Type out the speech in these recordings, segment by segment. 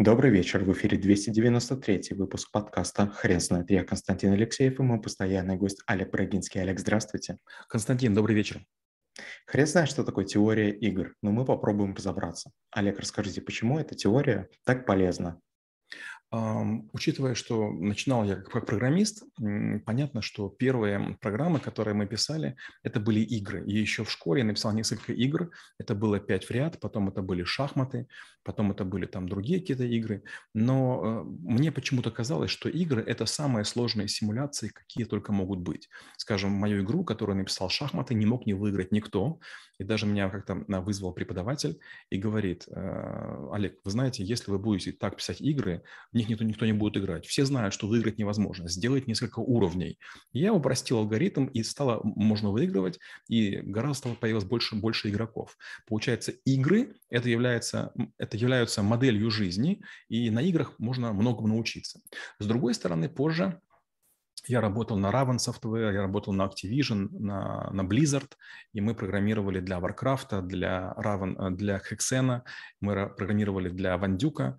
Добрый вечер, в эфире 293-й выпуск подкаста «Хрен знает». Я Константин Алексеев и мой постоянный гость Олег Брагинский. Олег, здравствуйте. Константин, добрый вечер. Хрен знает, что такое теория игр, но мы попробуем разобраться. Олег, расскажите, почему эта теория так полезна? Учитывая, что начинал я как программист, понятно, что первые программы, которые мы писали, это были игры. И еще в школе я написал несколько игр. Это было 5 в ряд, потом это были шахматы, потом это были там другие какие-то игры. Но мне почему-то казалось, что игры – это самые сложные симуляции, какие только могут быть. Скажем, мою игру, которую написал шахматы, не мог не выиграть никто. И даже меня как-то вызвал преподаватель и говорит: Олег, вы знаете, если вы будете так писать игры, в них никто не будет играть. Все знают, что выиграть невозможно. Сделать несколько уровней. Я упростил алгоритм, и стало можно выигрывать, и гораздо появилось больше игроков. Получается, игры – это являются моделью жизни, и на играх можно многому научиться. С другой стороны, позже я работал на Raven Software, я работал на Activision, на Blizzard, и мы программировали для Warcraft, для Hexen, мы программировали для Vanduka,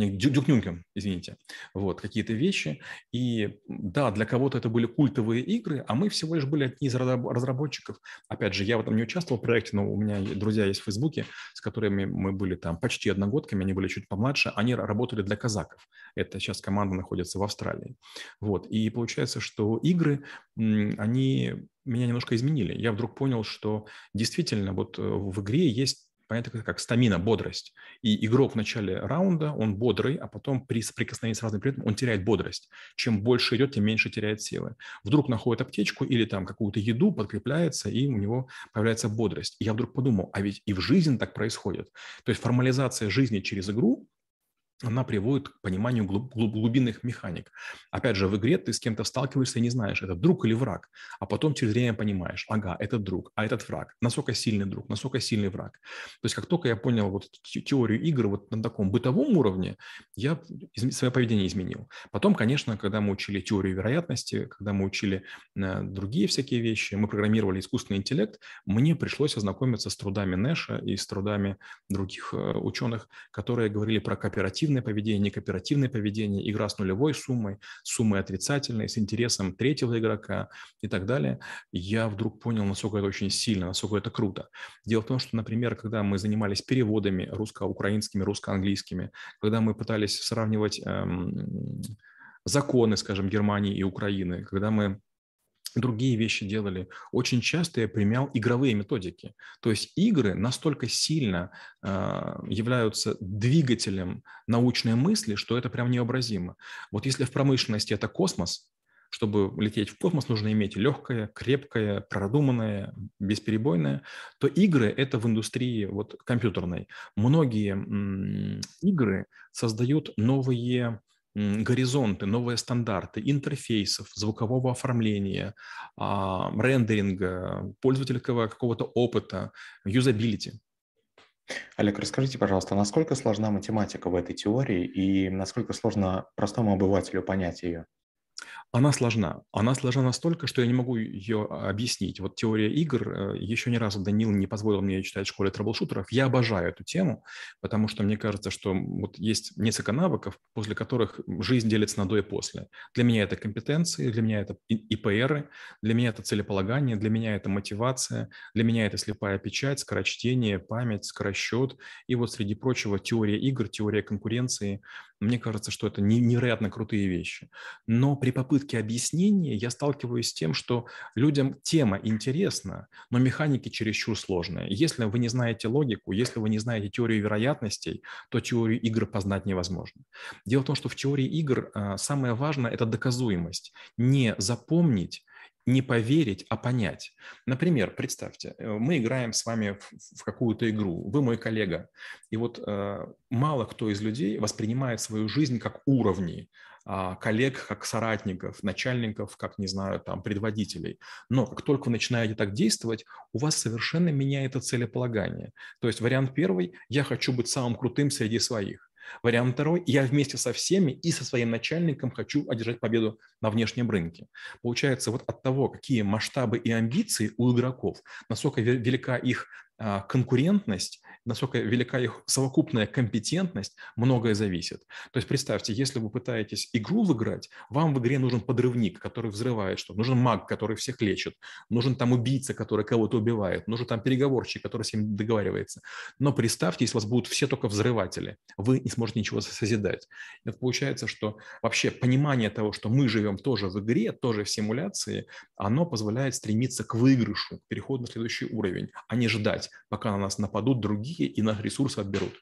Дюк Нюкем, извините, вот, какие-то вещи. И да, для кого-то это были культовые игры, а мы всего лишь были одни из разработчиков. Опять же, я в этом не участвовал в проекте, но у меня друзья есть в Фейсбуке, с которыми мы были там почти одногодками, они были чуть помладше, они работали для казаков. Это сейчас команда находится в Австралии. Вот, и получается, что игры, они меня немножко изменили. Я вдруг понял, что действительно вот в игре есть понятно, как стамина, бодрость. И игрок в начале раунда, он бодрый, а потом при соприкосновении с разным предметом он теряет бодрость. Чем больше идет, тем меньше теряет силы. Вдруг находит аптечку или там какую-то еду, подкрепляется, и у него появляется бодрость. И я вдруг подумал, а ведь и в жизни так происходит. То есть формализация жизни через игру, она приводит к пониманию глубинных механик. Опять же, в игре ты с кем-то сталкиваешься и не знаешь, это друг или враг. А потом через время понимаешь, ага, этот друг, а этот враг. Насколько сильный друг, насколько сильный враг. То есть как только я понял вот теорию игр вот на таком бытовом уровне, я свое поведение изменил. Потом, конечно, когда мы учили теорию вероятности, когда мы учили другие всякие вещи, мы программировали искусственный интеллект, мне пришлось ознакомиться с трудами Нэша и с трудами других ученых, которые говорили про кооператив, поведение, некооперативное поведение, игра с нулевой суммой, суммой отрицательной, с интересом третьего игрока и так далее. Я вдруг понял, насколько это очень сильно, насколько это круто. Дело в том, что, например, когда мы занимались переводами русско-украинскими, русско-английскими, когда мы пытались сравнивать законы, скажем, Германии и Украины, когда мы другие вещи делали, очень часто я применял игровые методики. То есть игры настолько сильно являются двигателем научной мысли, что это прям невообразимо. Вот если в промышленности это космос, чтобы лететь в космос, нужно иметь легкое, крепкое, продуманное, бесперебойное, то игры – это в индустрии вот, компьютерной. Многие игры создают новые горизонты, новые стандарты интерфейсов, звукового оформления, рендеринга, пользовательского какого-то опыта, юзабилити. Олег, расскажите, пожалуйста, насколько сложна математика в этой теории и насколько сложно простому обывателю понять ее? Она сложна. Она сложна настолько, что я не могу ее объяснить. Вот теория игр, еще ни разу Данил не позволил мне читать в школе трэблшутеров. Я обожаю эту тему, потому что мне кажется, что вот есть несколько навыков, после которых жизнь делится на до и после. Для меня это компетенции, для меня это ИПРы, для меня это целеполагание, для меня это мотивация, для меня это слепая печать, скорочтение, память, скоросчет. И вот среди прочего теория игр, теория конкуренции. Мне кажется, что это невероятно крутые вещи. Но при попытке объяснения я сталкиваюсь с тем, что людям тема интересна, но механики чересчур сложные. Если вы не знаете логику, если вы не знаете теорию вероятностей, то теорию игр познать невозможно. Дело в том, что в теории игр самое важное – это доказуемость. Не запомнить, не поверить, а понять. Например, представьте, мы играем с вами в какую-то игру, вы мой коллега, и вот мало кто из людей воспринимает свою жизнь как уровни, коллег, как соратников, начальников, как, не знаю, там, предводителей. Но как только вы начинаете так действовать, у вас совершенно меняется целеполагание. То есть вариант первый – я хочу быть самым крутым среди своих. Вариант второй – я вместе со всеми и со своим начальником хочу одержать победу на внешнем рынке. Получается, вот от того, какие масштабы и амбиции у игроков, насколько велика их конкурентность, насколько велика их совокупная компетентность, многое зависит. То есть представьте, если вы пытаетесь игру выиграть, вам в игре нужен подрывник, который взрывает что? Нужен маг, который всех лечит. Нужен там убийца, который кого-то убивает. Нужен там переговорщик, который с ним договаривается. Но представьте, если у вас будут все только взрыватели, вы не сможете ничего созидать. Это получается, что вообще понимание того, что мы живем тоже в игре, тоже в симуляции, оно позволяет стремиться к выигрышу, к переходу на следующий уровень, а не ждать, пока на нас нападут другие и наши ресурсы отберут.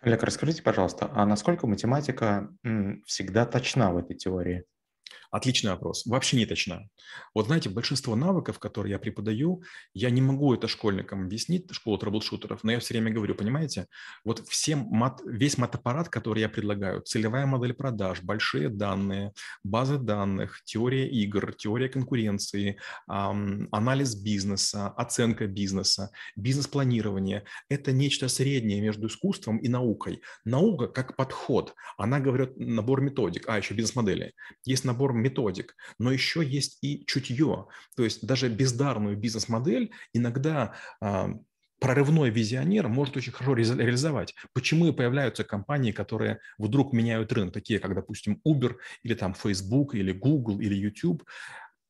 Олег, расскажите, пожалуйста, а насколько математика всегда точна в этой теории? Отличный вопрос. Вообще не точно. Вот знаете, большинство навыков, которые я преподаю, я не могу это школьникам объяснить, школу трэблшутеров, но я все время говорю, понимаете, вот весь матаппарат, который я предлагаю, целевая модель продаж, большие данные, базы данных, теория игр, теория конкуренции, анализ бизнеса, оценка бизнеса, бизнес-планирование, это нечто среднее между искусством и наукой. Наука как подход, она говорит набор методик, еще бизнес-модели. Есть набор методик, но еще есть и чутье. То есть даже бездарную бизнес-модель иногда прорывной визионер может очень хорошо реализовать. Почему и появляются компании, которые вдруг меняют рынок, такие как, допустим, Uber или там Facebook или Google или YouTube.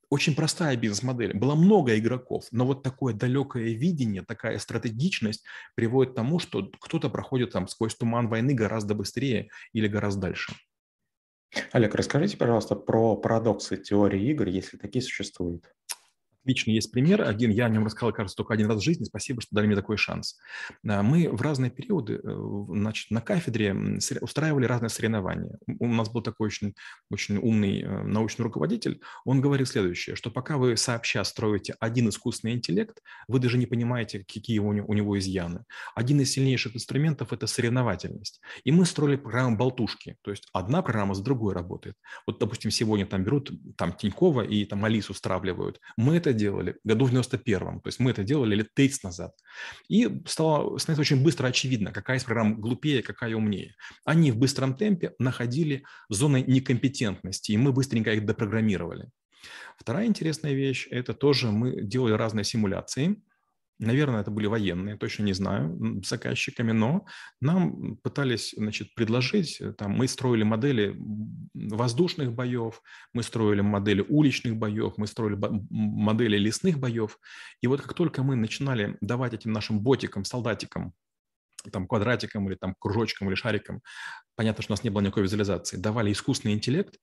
Очень простая бизнес-модель. Было много игроков, но вот такое далекое видение, такая стратегичность приводит к тому, что кто-то проходит там сквозь туман войны гораздо быстрее или гораздо дальше. Олег, расскажите, пожалуйста, про парадоксы теории игр, если такие существуют. Отлично, есть пример. Один, я о нем рассказал, кажется, только один раз в жизни. Спасибо, что дали мне такой шанс. Мы в разные периоды, значит, на кафедре устраивали разные соревнования. У нас был такой очень, очень умный научный руководитель. Он говорил следующее, что пока вы сообща строите один искусственный интеллект, вы даже не понимаете, какие у него изъяны. Один из сильнейших инструментов – это соревновательность. И мы строили программу «Болтушки». То есть одна программа с другой работает. Вот, допустим, сегодня там берут там Тинькова и там Алису стравливают. Мы это делали году в 91-м, то есть мы это делали лет 30 назад. И стало становится очень быстро очевидно, какая из программ глупее, какая умнее. Они в быстром темпе находили зоны некомпетентности, и мы быстренько их допрограммировали. Вторая интересная вещь – это тоже мы делали разные симуляции. Наверное, это были военные, точно не знаю, заказчиками, но нам пытались, значит, предложить, там, мы строили модели воздушных боев, мы строили модели уличных боев, мы строили модели лесных боев. И вот как только мы начинали давать этим нашим ботикам, солдатикам, там, квадратикам или там, кружочкам или шарикам, понятно, что у нас не было никакой визуализации, давали искусственный интеллект,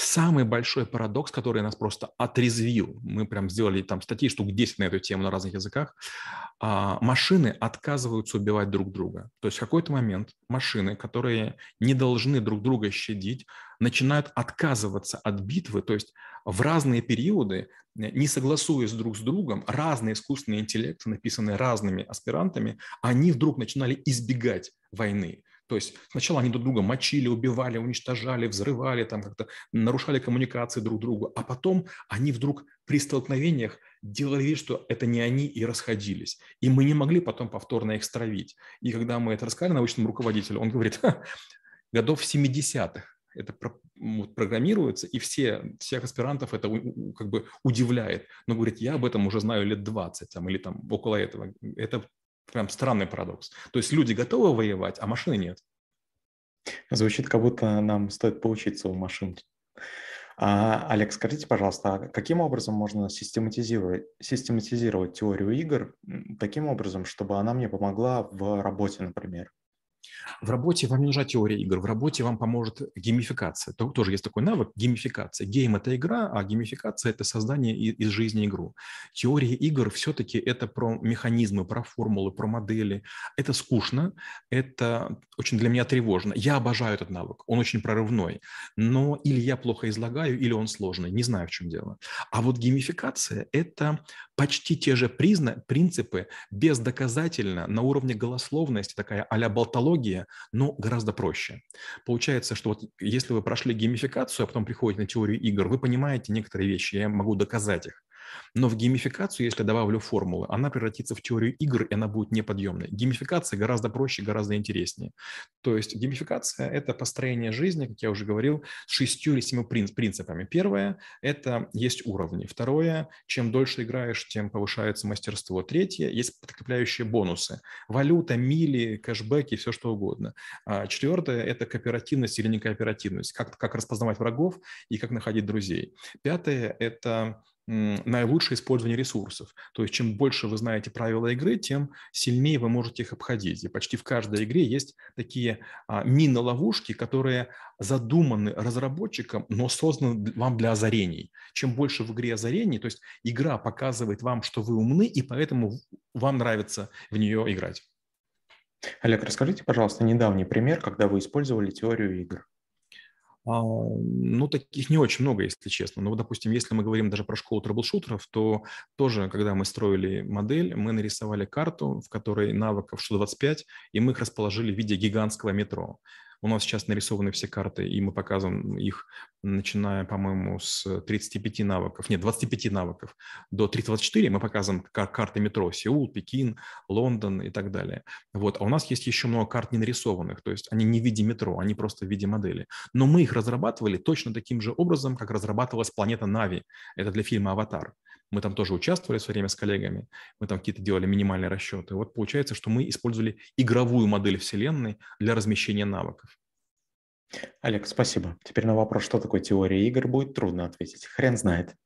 самый большой парадокс, который нас просто отрезвил, мы прям сделали там статьи, штук 10 на эту тему на разных языках, машины отказываются убивать друг друга. То есть в какой-то момент машины, которые не должны друг друга щадить, начинают отказываться от битвы, то есть в разные периоды, не согласуясь друг с другом, разные искусственные интеллекты, написанные разными аспирантами, они вдруг начинали избегать войны. То есть сначала они друг друга мочили, убивали, уничтожали, взрывали, там как-то нарушали коммуникации друг другу, а потом они вдруг при столкновениях делали вид, что это не они, и расходились. И мы не могли потом повторно их стравить. И когда мы это рассказали научному руководителю, он говорит, годов 70-х это программируется, и всех аспирантов это как бы удивляет. Но говорит, я об этом уже знаю лет 20 там, или там около этого. Это прям странный парадокс. То есть люди готовы воевать, а машины нет. Звучит, как будто нам стоит поучиться у машин. Олег, скажите, пожалуйста, каким образом можно систематизировать теорию игр таким образом, чтобы она мне помогла в работе, например? В работе вам не нужна теория игр, в работе вам поможет геймификация. Тоже есть такой навык – геймификация. Гейм – это игра, а геймификация – это создание из жизни игру. Теория игр все-таки это про механизмы, про формулы, про модели. Это скучно, это очень для меня тревожно. Я обожаю этот навык, он очень прорывной. Но или я плохо излагаю, или он сложный, не знаю, в чем дело. А вот геймификация – это почти те же принципы, бездоказательно, на уровне голословности, такая а-ля болтология, но гораздо проще. Получается, что вот если вы прошли геймификацию, а потом приходите на теорию игр, вы понимаете некоторые вещи, я могу доказать их. Но в геймификацию, если я добавлю формулы, она превратится в теорию игр, и она будет неподъемной. Геймификация гораздо проще, гораздо интереснее. То есть геймификация – это построение жизни, как я уже говорил, с 6 или 7 принципами. Первое – это есть уровни. Второе – чем дольше играешь, тем повышается мастерство. Третье – есть подкрепляющие бонусы. Валюта, мили, кэшбэки, все что угодно. Четвертое – это кооперативность или некооперативность. Как распознавать врагов и как находить друзей. Пятое – это наилучшее использование ресурсов. То есть, чем больше вы знаете правила игры, тем сильнее вы можете их обходить. И почти в каждой игре есть такие мини-ловушки, которые задуманы разработчиком, но созданы вам для озарений. Чем больше в игре озарений, то есть игра показывает вам, что вы умны, и поэтому вам нравится в нее играть. Олег, расскажите, пожалуйста, недавний пример, когда вы использовали теорию игр. Ну, таких не очень много, если честно. Но, допустим, если мы говорим даже про школу трэблшутеров, то тоже, когда мы строили модель, мы нарисовали карту, в которой навыков 125, и мы их расположили в виде гигантского метро. У нас сейчас нарисованы все карты, и мы показываем их, начиная, по-моему, с 35 навыков, нет, 25 навыков до 324. Мы показываем карты метро: Сеул, Пекин, Лондон и так далее. Вот. А у нас есть еще много карт не нарисованных, то есть они не в виде метро, они просто в виде модели. Но мы их разрабатывали точно таким же образом, как разрабатывалась планета Нави. Это для фильма «Аватар». Мы там тоже участвовали в свое время с коллегами, мы там какие-то делали минимальные расчеты. Вот получается, что мы использовали игровую модель Вселенной для размещения навыков. Олег, спасибо. Теперь на вопрос, что такое теория игр, будет трудно ответить. Хрен знает.